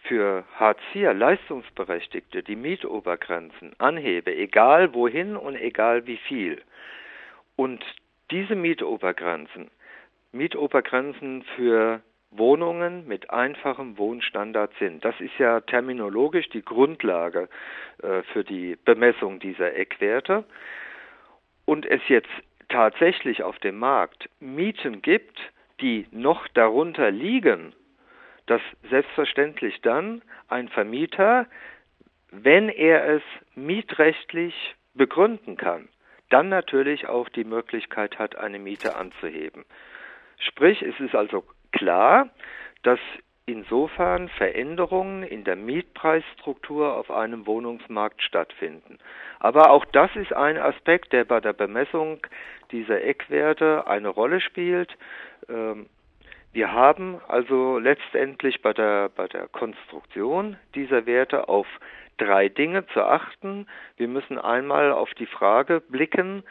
für Hartz vier Leistungsberechtigte die Mietobergrenzen anhebe, egal wohin und egal wie viel, und diese Mietobergrenzen, Mietobergrenzen für Wohnungen mit einfachem Wohnstandard sind. Das ist ja terminologisch die Grundlage äh, für die Bemessung dieser Eckwerte. Und es jetzt tatsächlich auf dem Markt Mieten gibt, die noch darunter liegen, dass selbstverständlich dann ein Vermieter, wenn er es mietrechtlich begründen kann, dann natürlich auch die Möglichkeit hat, eine Miete anzuheben. Sprich, es ist also klar, dass insofern Veränderungen in der Mietpreisstruktur auf einem Wohnungsmarkt stattfinden. Aber auch das ist ein Aspekt, der bei der Bemessung dieser Eckwerte eine Rolle spielt. Wir haben also letztendlich bei der, bei der Konstruktion dieser Werte auf drei Dinge zu achten. Wir müssen einmal auf die Frage blicken,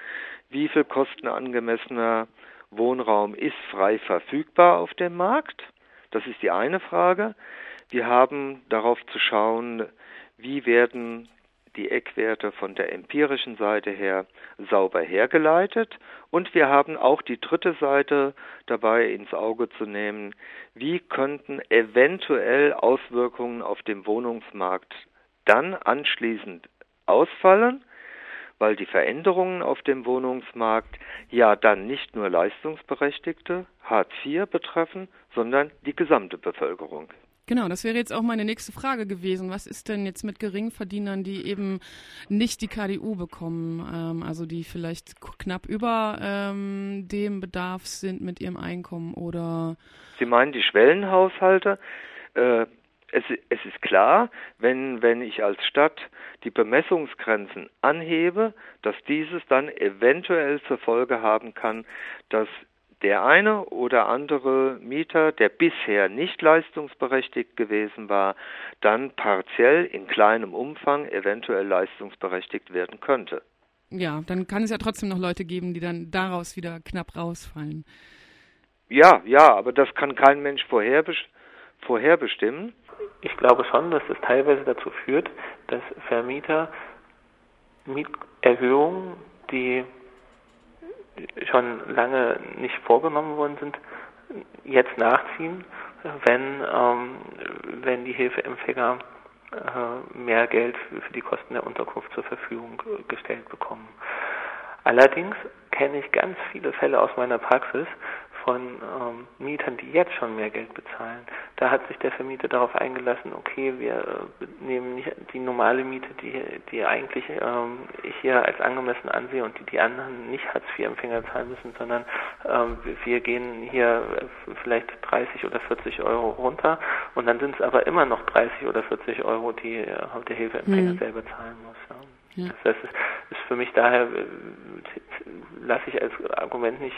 wie viel kostenangemessener Wohnraum ist frei verfügbar auf dem Markt. Das ist die eine Frage. Wir haben darauf zu schauen, wie werden die Eckwerte von der empirischen Seite her sauber hergeleitet. Und wir haben auch die dritte Seite dabei ins Auge zu nehmen, wie könnten eventuell Auswirkungen auf dem Wohnungsmarkt dann anschließend ausfallen, weil die Veränderungen auf dem Wohnungsmarkt ja dann nicht nur Leistungsberechtigte, Hartz vier betreffen, sondern die gesamte Bevölkerung. Genau, das wäre jetzt auch meine nächste Frage gewesen. Was ist denn jetzt mit Geringverdienern, die eben nicht die K D U bekommen, ähm, also die vielleicht knapp über ähm, dem Bedarf sind mit ihrem Einkommen oder? Sie meinen die Schwellenhaushalte? Äh, Es, es ist klar, wenn, wenn ich als Stadt die Bemessungsgrenzen anhebe, dass dieses dann eventuell zur Folge haben kann, dass der eine oder andere Mieter, der bisher nicht leistungsberechtigt gewesen war, dann partiell in kleinem Umfang eventuell leistungsberechtigt werden könnte. Ja, dann kann es ja trotzdem noch Leute geben, die dann daraus wieder knapp rausfallen. Ja, ja, aber das kann kein Mensch vorherbestimmen. vorherbestimmen? Ich glaube schon, dass es teilweise dazu führt, dass Vermieter Mieterhöhungen, die schon lange nicht vorgenommen worden sind, jetzt nachziehen, wenn, ähm, wenn die Hilfeempfänger äh, mehr Geld für, für die Kosten der Unterkunft zur Verfügung gestellt bekommen. Allerdings kenne ich ganz viele Fälle aus meiner Praxis von ähm, Mietern, die jetzt schon mehr Geld bezahlen, Da hat sich der Vermieter darauf eingelassen, okay, wir nehmen nicht die normale Miete, die, die eigentlich ähm, ich hier als angemessen ansehe und die die anderen nicht Hartz vier Empfänger zahlen müssen, sondern ähm, wir gehen hier vielleicht dreißig oder vierzig Euro runter und dann sind es aber immer noch dreißig oder vierzig Euro, die äh, der Hilfeempfänger mhm. selber zahlen muss. Ja. Ja. Das heißt, es ist für mich daher, äh, lasse ich als Argument nicht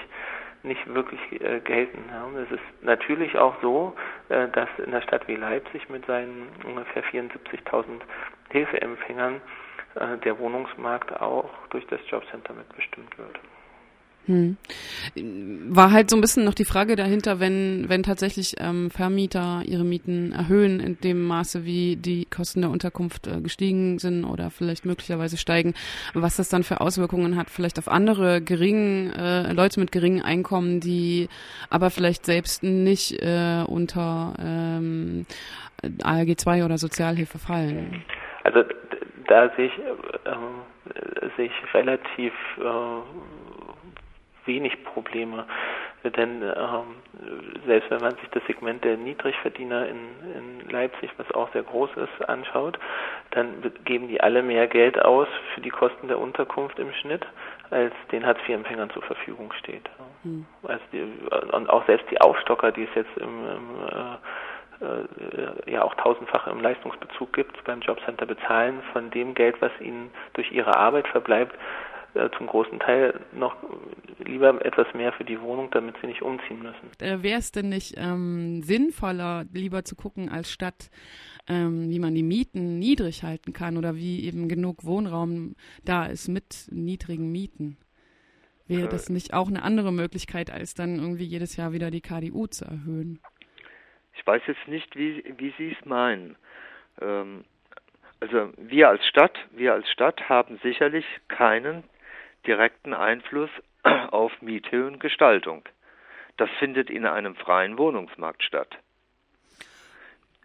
nicht wirklich äh, gelten. Ja. Es ist natürlich auch so, äh, dass in einer Stadt wie Leipzig mit seinen ungefähr vierundsiebzigtausend Hilfeempfängern äh, der Wohnungsmarkt auch durch das Jobcenter mitbestimmt wird. Hm. War halt so ein bisschen noch die Frage dahinter, wenn wenn tatsächlich ähm, Vermieter ihre Mieten erhöhen in dem Maße, wie die Kosten der Unterkunft äh, gestiegen sind oder vielleicht möglicherweise steigen, was das dann für Auswirkungen hat, vielleicht auf andere geringen äh, Leute mit geringen Einkommen, die aber vielleicht selbst nicht äh, unter ähm, A L G zwei oder Sozialhilfe fallen. Also da sehe ich, äh, sehe ich relativ äh wenig Probleme, denn ähm, selbst wenn man sich das Segment der Niedrigverdiener in, in Leipzig, was auch sehr groß ist, anschaut, dann geben die alle mehr Geld aus für die Kosten der Unterkunft im Schnitt, als den Hartz vier Empfängern zur Verfügung steht. Mhm. Also die, und auch selbst die Aufstocker, die es jetzt im, im äh, ja auch tausendfach im Leistungsbezug gibt, beim Jobcenter bezahlen, von dem Geld, was ihnen durch ihre Arbeit verbleibt, zum großen Teil noch lieber etwas mehr für die Wohnung, damit sie nicht umziehen müssen. Äh, Wäre es denn nicht ähm, sinnvoller, lieber zu gucken als statt, ähm, wie man die Mieten niedrig halten kann oder wie eben genug Wohnraum da ist mit niedrigen Mieten? Wäre äh, das nicht auch eine andere Möglichkeit, als dann irgendwie jedes Jahr wieder die K D U zu erhöhen? Ich weiß jetzt nicht, wie, wie Sie es meinen. Ähm, also wir als Stadt, wir als Stadt haben sicherlich keinen direkten Einfluss auf Miethöhe und Gestaltung. Das findet in einem freien Wohnungsmarkt statt.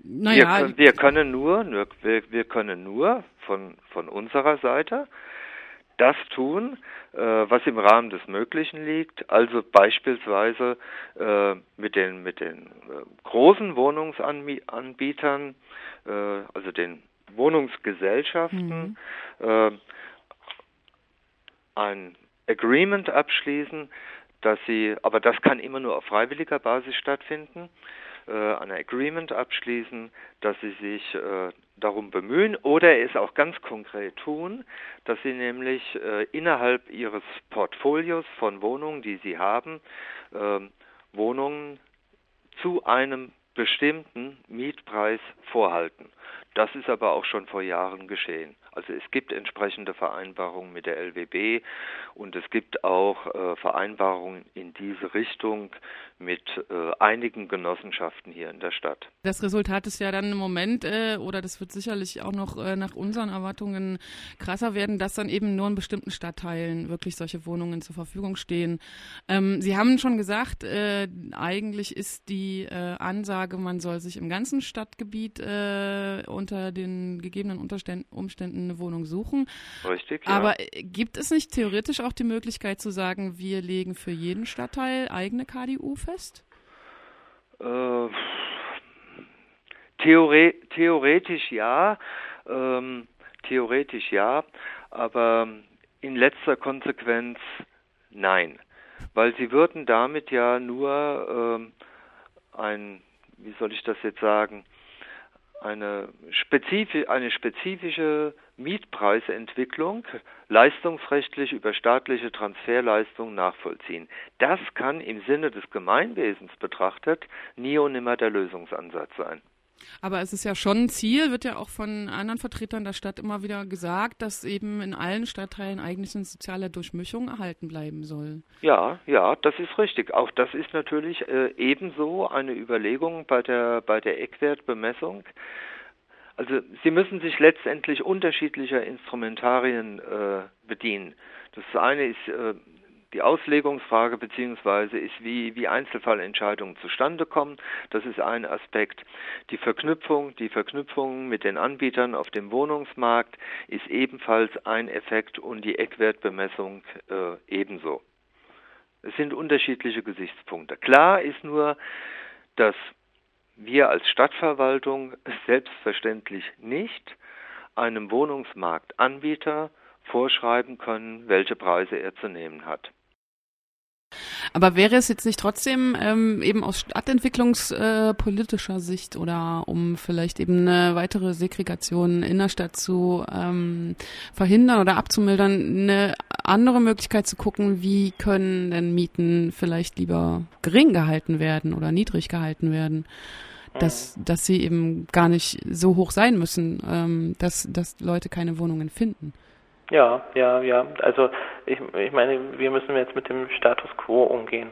Naja, wir, wir können nur, wir, wir können nur von, von unserer Seite das tun, äh, was im Rahmen des Möglichen liegt, also beispielsweise äh, mit den, mit den äh, großen Wohnungsanbietern, äh, also den Wohnungsgesellschaften, mhm. äh, ein Agreement abschließen, dass sie, aber das kann immer nur auf freiwilliger Basis stattfinden, äh, ein Agreement abschließen, dass sie sich äh, darum bemühen oder es auch ganz konkret tun, dass sie nämlich äh, innerhalb ihres Portfolios von Wohnungen, die sie haben, äh, Wohnungen zu einem bestimmten Mietpreis vorhalten. Das ist aber auch schon vor Jahren geschehen. Also es gibt entsprechende Vereinbarungen mit der L W B und es gibt auch äh, Vereinbarungen in diese Richtung mit äh, einigen Genossenschaften hier in der Stadt. Das Resultat ist ja dann im Moment, äh, oder das wird sicherlich auch noch äh, nach unseren Erwartungen krasser werden, dass dann eben nur in bestimmten Stadtteilen wirklich solche Wohnungen zur Verfügung stehen. Ähm, Sie haben schon gesagt, äh, eigentlich ist die äh, Ansage, man soll sich im ganzen Stadtgebiet äh, unter den gegebenen Umständen eine Wohnung suchen. Richtig, ja. Aber gibt es nicht theoretisch auch die Möglichkeit zu sagen, wir legen für jeden Stadtteil eigene K D U fest? Äh, Theore- theoretisch ja, ähm, theoretisch ja, aber in letzter Konsequenz nein, weil sie würden damit ja nur ähm, ein, wie soll ich das jetzt sagen, eine spezifische, eine spezifische Mietpreisentwicklung leistungsrechtlich über staatliche Transferleistungen nachvollziehen. Das kann im Sinne des Gemeinwesens betrachtet nie und nimmer der Lösungsansatz sein. Aber es ist ja schon ein Ziel, wird ja auch von anderen Vertretern der Stadt immer wieder gesagt, dass eben in allen Stadtteilen eigentlich eine soziale Durchmischung erhalten bleiben soll. Ja, ja, das ist richtig. Auch das ist natürlich äh, ebenso eine Überlegung bei der, bei der Eckwertbemessung. Also Sie müssen sich letztendlich unterschiedlicher Instrumentarien äh, bedienen. Das eine ist äh, die Auslegungsfrage beziehungsweise ist, wie, wie Einzelfallentscheidungen zustande kommen. Das ist ein Aspekt. Die Verknüpfung, die Verknüpfung mit den Anbietern auf dem Wohnungsmarkt ist ebenfalls ein Effekt und die Eckwertbemessung äh, ebenso. Es sind unterschiedliche Gesichtspunkte. Klar ist nur, dass wir als Stadtverwaltung selbstverständlich nicht einem Wohnungsmarktanbieter vorschreiben können, welche Preise er zu nehmen hat. Aber wäre es jetzt nicht trotzdem ähm, eben aus stadtentwicklungspolitischer äh, Sicht oder um vielleicht eben eine weitere Segregation in der Stadt zu ähm, verhindern oder abzumildern, eine andere Möglichkeit zu gucken, wie können denn Mieten vielleicht lieber gering gehalten werden oder niedrig gehalten werden, dass, dass sie eben gar nicht so hoch sein müssen, ähm, dass, dass Leute keine Wohnungen finden? Ja, ja, ja. Also ich, ich meine, wir müssen jetzt mit dem Status quo umgehen.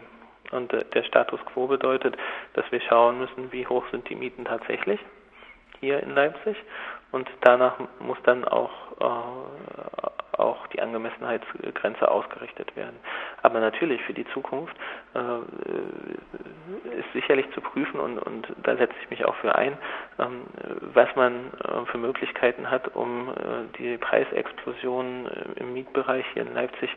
Und äh, der Status quo bedeutet, dass wir schauen müssen, wie hoch sind die Mieten tatsächlich hier in Leipzig. Und danach muss dann auch, äh, auch die Angemessenheitsgrenze ausgerichtet werden. Aber natürlich für die Zukunft äh, ist sicherlich zu prüfen, und, und da setze ich mich auch für ein, ähm, was man äh, für Möglichkeiten hat, um äh, die Preisexplosion im Mietbereich hier in Leipzig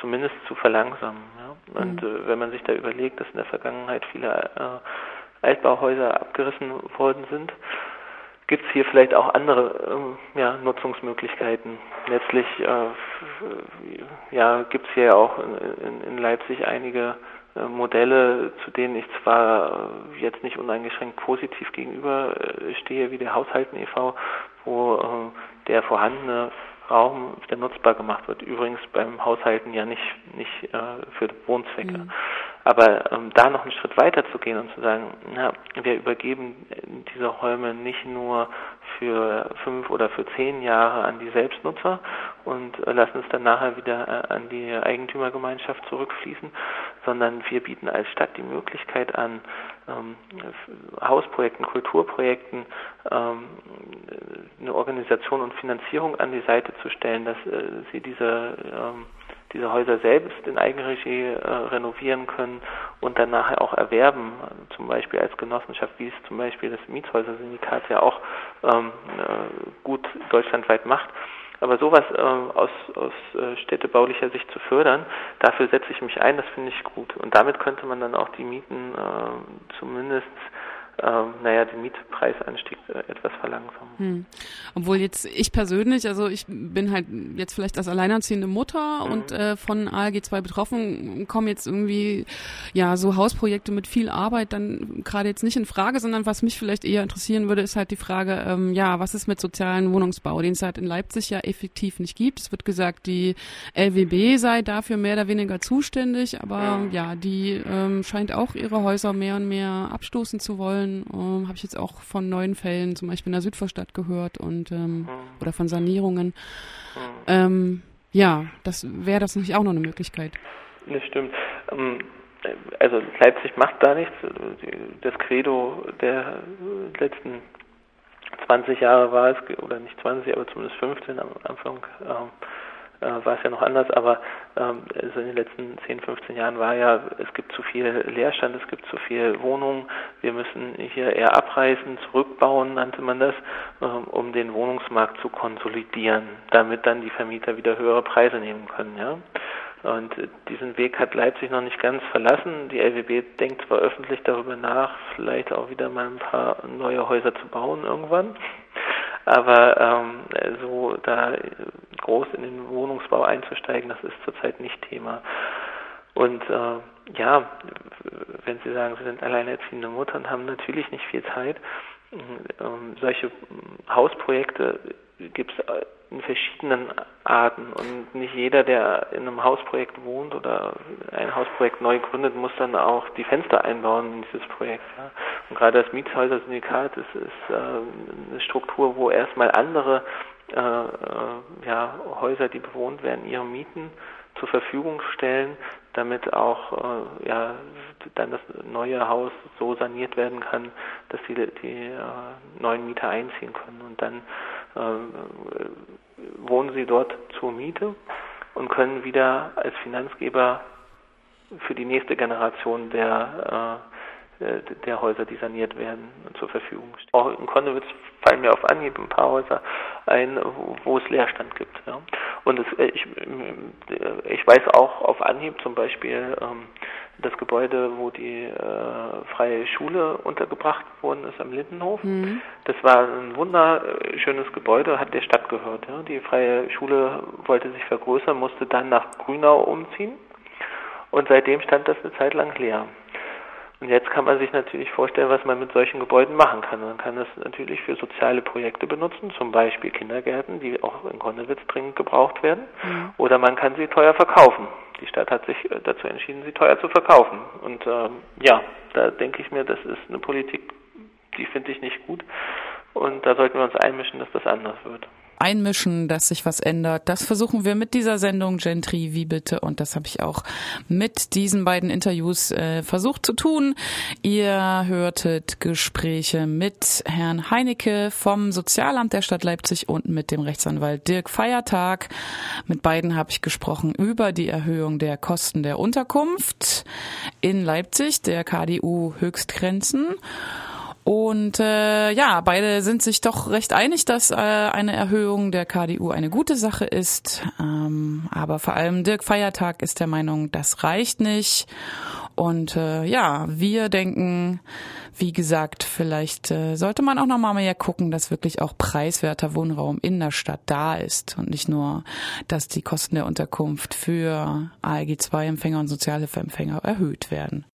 zumindest zu verlangsamen. Ja? Und äh, wenn man sich da überlegt, dass in der Vergangenheit viele äh, Altbauhäuser abgerissen worden sind, gibt es hier vielleicht auch andere äh, ja, Nutzungsmöglichkeiten. Letztlich äh, ja, gibt es hier auch in, in Leipzig einige äh, Modelle, zu denen ich zwar äh, jetzt nicht uneingeschränkt positiv gegenüber äh, stehe, wie der Haushalten e V, wo äh, der vorhandene Raum wieder nutzbar gemacht wird. Übrigens beim Haushalten ja nicht, nicht äh, für Wohnzwecke. Mhm. Aber ähm, da noch einen Schritt weiter zu gehen und zu sagen, na, wir übergeben diese Räume nicht nur für fünf oder für zehn Jahre an die Selbstnutzer und äh, lassen es dann nachher wieder äh, an die Eigentümergemeinschaft zurückfließen, sondern wir bieten als Stadt die Möglichkeit an, ähm, Hausprojekten, Kulturprojekten ähm, eine Organisation und Finanzierung an die Seite zu stellen, dass äh, sie diese ähm, diese Häuser selbst in Eigenregie äh, renovieren können und dann nachher auch erwerben, also zum Beispiel als Genossenschaft, wie es zum Beispiel das Mietshäusersyndikat ja auch ähm, äh, gut deutschlandweit macht. Aber sowas äh, aus, aus äh, städtebaulicher Sicht zu fördern, dafür setze ich mich ein, das finde ich gut. Und damit könnte man dann auch die Mieten äh, zumindest Ähm, naja, den Mietpreisanstieg äh, etwas verlangsamen. Hm. Obwohl jetzt ich persönlich, also ich bin halt jetzt vielleicht als alleinerziehende Mutter mhm. und äh, von A L G zwei betroffen, kommen jetzt irgendwie ja so Hausprojekte mit viel Arbeit dann gerade jetzt nicht in Frage, sondern was mich vielleicht eher interessieren würde, ist halt die Frage, ähm, ja, was ist mit sozialen Wohnungsbau, den es halt in Leipzig ja effektiv nicht gibt. Es wird gesagt, die L W B sei dafür mehr oder weniger zuständig, aber mhm. ja, die ähm, scheint auch ihre Häuser mehr und mehr abstoßen zu wollen. Um, habe ich jetzt auch von neuen Fällen, zum Beispiel in der Südvorstadt gehört und ähm, mhm. oder von Sanierungen. Mhm. Ähm, ja, das wäre das nicht auch noch eine Möglichkeit. Das stimmt. Also Leipzig macht da nichts. Das Credo der letzten zwanzig Jahre war es, oder nicht zwanzig, aber zumindest fünfzehn am Anfang ähm, Äh, war es ja noch anders, aber ähm, also in den letzten zehn, fünfzehn Jahren war ja, es gibt zu viel Leerstand, es gibt zu viel Wohnungen, wir müssen hier eher abreißen, zurückbauen, nannte man das, ähm, um den Wohnungsmarkt zu konsolidieren, damit dann die Vermieter wieder höhere Preise nehmen können, ja. Und diesen Weg hat Leipzig noch nicht ganz verlassen. Die L W B denkt zwar öffentlich darüber nach, vielleicht auch wieder mal ein paar neue Häuser zu bauen irgendwann, aber ähm, so da groß in den Wohnungsbau einzusteigen, das ist zurzeit nicht Thema. Und äh, ja, wenn Sie sagen, Sie sind alleinerziehende Mutter und haben natürlich nicht viel Zeit, ähm, solche Hausprojekte gibt es in verschiedenen Arten und nicht jeder, der in einem Hausprojekt wohnt oder ein Hausprojekt neu gründet, muss dann auch die Fenster einbauen in dieses Projekt. Ja. Und gerade das Mietshäuser-Syndikat ist, ist äh, eine Struktur, wo erstmal andere äh, äh, ja, Häuser, die bewohnt werden, ihre Mieten zur Verfügung stellen, damit auch äh, ja, dann das neue Haus so saniert werden kann, dass die, die äh, neuen Mieter einziehen können. Und dann äh, wohnen sie dort zur Miete und können wieder als Finanzgeber für die nächste Generation der äh, der Häuser, die saniert werden, zur Verfügung stehen. Auch in Konnewitz fallen mir auf Anhieb ein paar Häuser ein, wo es Leerstand gibt. Ja. Und es, ich, ich weiß auch auf Anhieb zum Beispiel ähm, das Gebäude, wo die äh, freie Schule untergebracht worden ist am Lindenhof. Mhm. Das war ein wunderschönes Gebäude, hat der Stadt gehört. Ja. Die freie Schule wollte sich vergrößern, musste dann nach Grünau umziehen. Und seitdem stand das eine Zeit lang leer. Und jetzt kann man sich natürlich vorstellen, was man mit solchen Gebäuden machen kann. Man kann das natürlich für soziale Projekte benutzen, zum Beispiel Kindergärten, die auch in Konnewitz dringend gebraucht werden. Mhm. Oder man kann sie teuer verkaufen. Die Stadt hat sich dazu entschieden, sie teuer zu verkaufen. Und ähm, ja, da denke ich mir, das ist eine Politik, die finde ich nicht gut. Und da sollten wir uns einmischen, dass das anders wird. Einmischen, dass sich was ändert. Das versuchen wir mit dieser Sendung Gentri, wie bitte? Und das habe ich auch mit diesen beiden Interviews äh, versucht zu tun. Ihr hörtet Gespräche mit Herrn Heinecke vom Sozialamt der Stadt Leipzig und mit dem Rechtsanwalt Dirk Feiertag. Mit beiden habe ich gesprochen über die Erhöhung der Kosten der Unterkunft in Leipzig, der K D U Höchstgrenzen. Und äh, ja, beide sind sich doch recht einig, dass äh, eine Erhöhung der K D U eine gute Sache ist. Ähm, aber vor allem Dirk Feiertag ist der Meinung, das reicht nicht. Und äh, ja, wir denken, wie gesagt, vielleicht äh, sollte man auch nochmal mehr gucken, dass wirklich auch preiswerter Wohnraum in der Stadt da ist. Und nicht nur, dass die Kosten der Unterkunft für A L G zwei Empfänger und Sozialhilfeempfänger erhöht werden.